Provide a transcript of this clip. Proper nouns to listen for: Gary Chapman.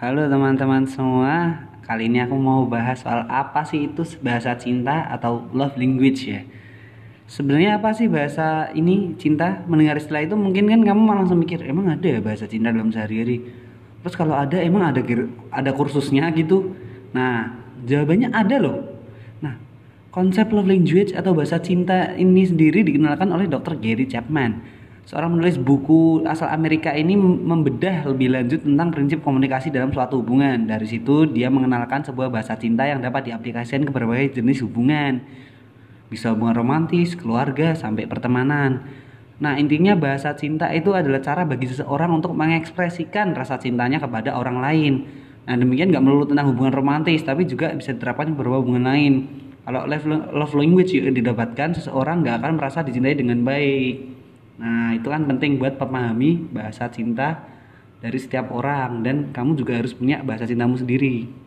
Halo teman-teman semua, kali ini aku mau bahas soal apa sih itu bahasa cinta atau love language ya. Sebenarnya apa sih bahasa ini cinta? Mendengar istilah itu mungkin kan kamu malah langsung mikir, emang ada ya bahasa cinta dalam sehari-hari? Terus kalau ada, emang ada kursusnya gitu? Nah, jawabannya ada loh. Nah, konsep love language atau bahasa cinta ini sendiri dikenalkan oleh Dr. Gary Chapman, seorang menulis buku asal Amerika. Ini membedah lebih lanjut tentang prinsip komunikasi dalam suatu hubungan. Dari situ dia mengenalkan sebuah bahasa cinta yang dapat diaplikasikan ke berbagai jenis hubungan. Bisa hubungan romantis, keluarga, sampai pertemanan. Nah, intinya bahasa cinta itu adalah cara bagi seseorang untuk mengekspresikan rasa cintanya kepada orang lain. Nah, demikian gak melulu tentang hubungan romantis, tapi juga bisa diterapkan beberapa hubungan lain. Kalau love language yang didapatkan, seseorang gak akan merasa dicintai dengan baik. Nah, itu kan penting buat memahami bahasa cinta dari setiap orang, dan kamu juga harus punya bahasa cintamu sendiri.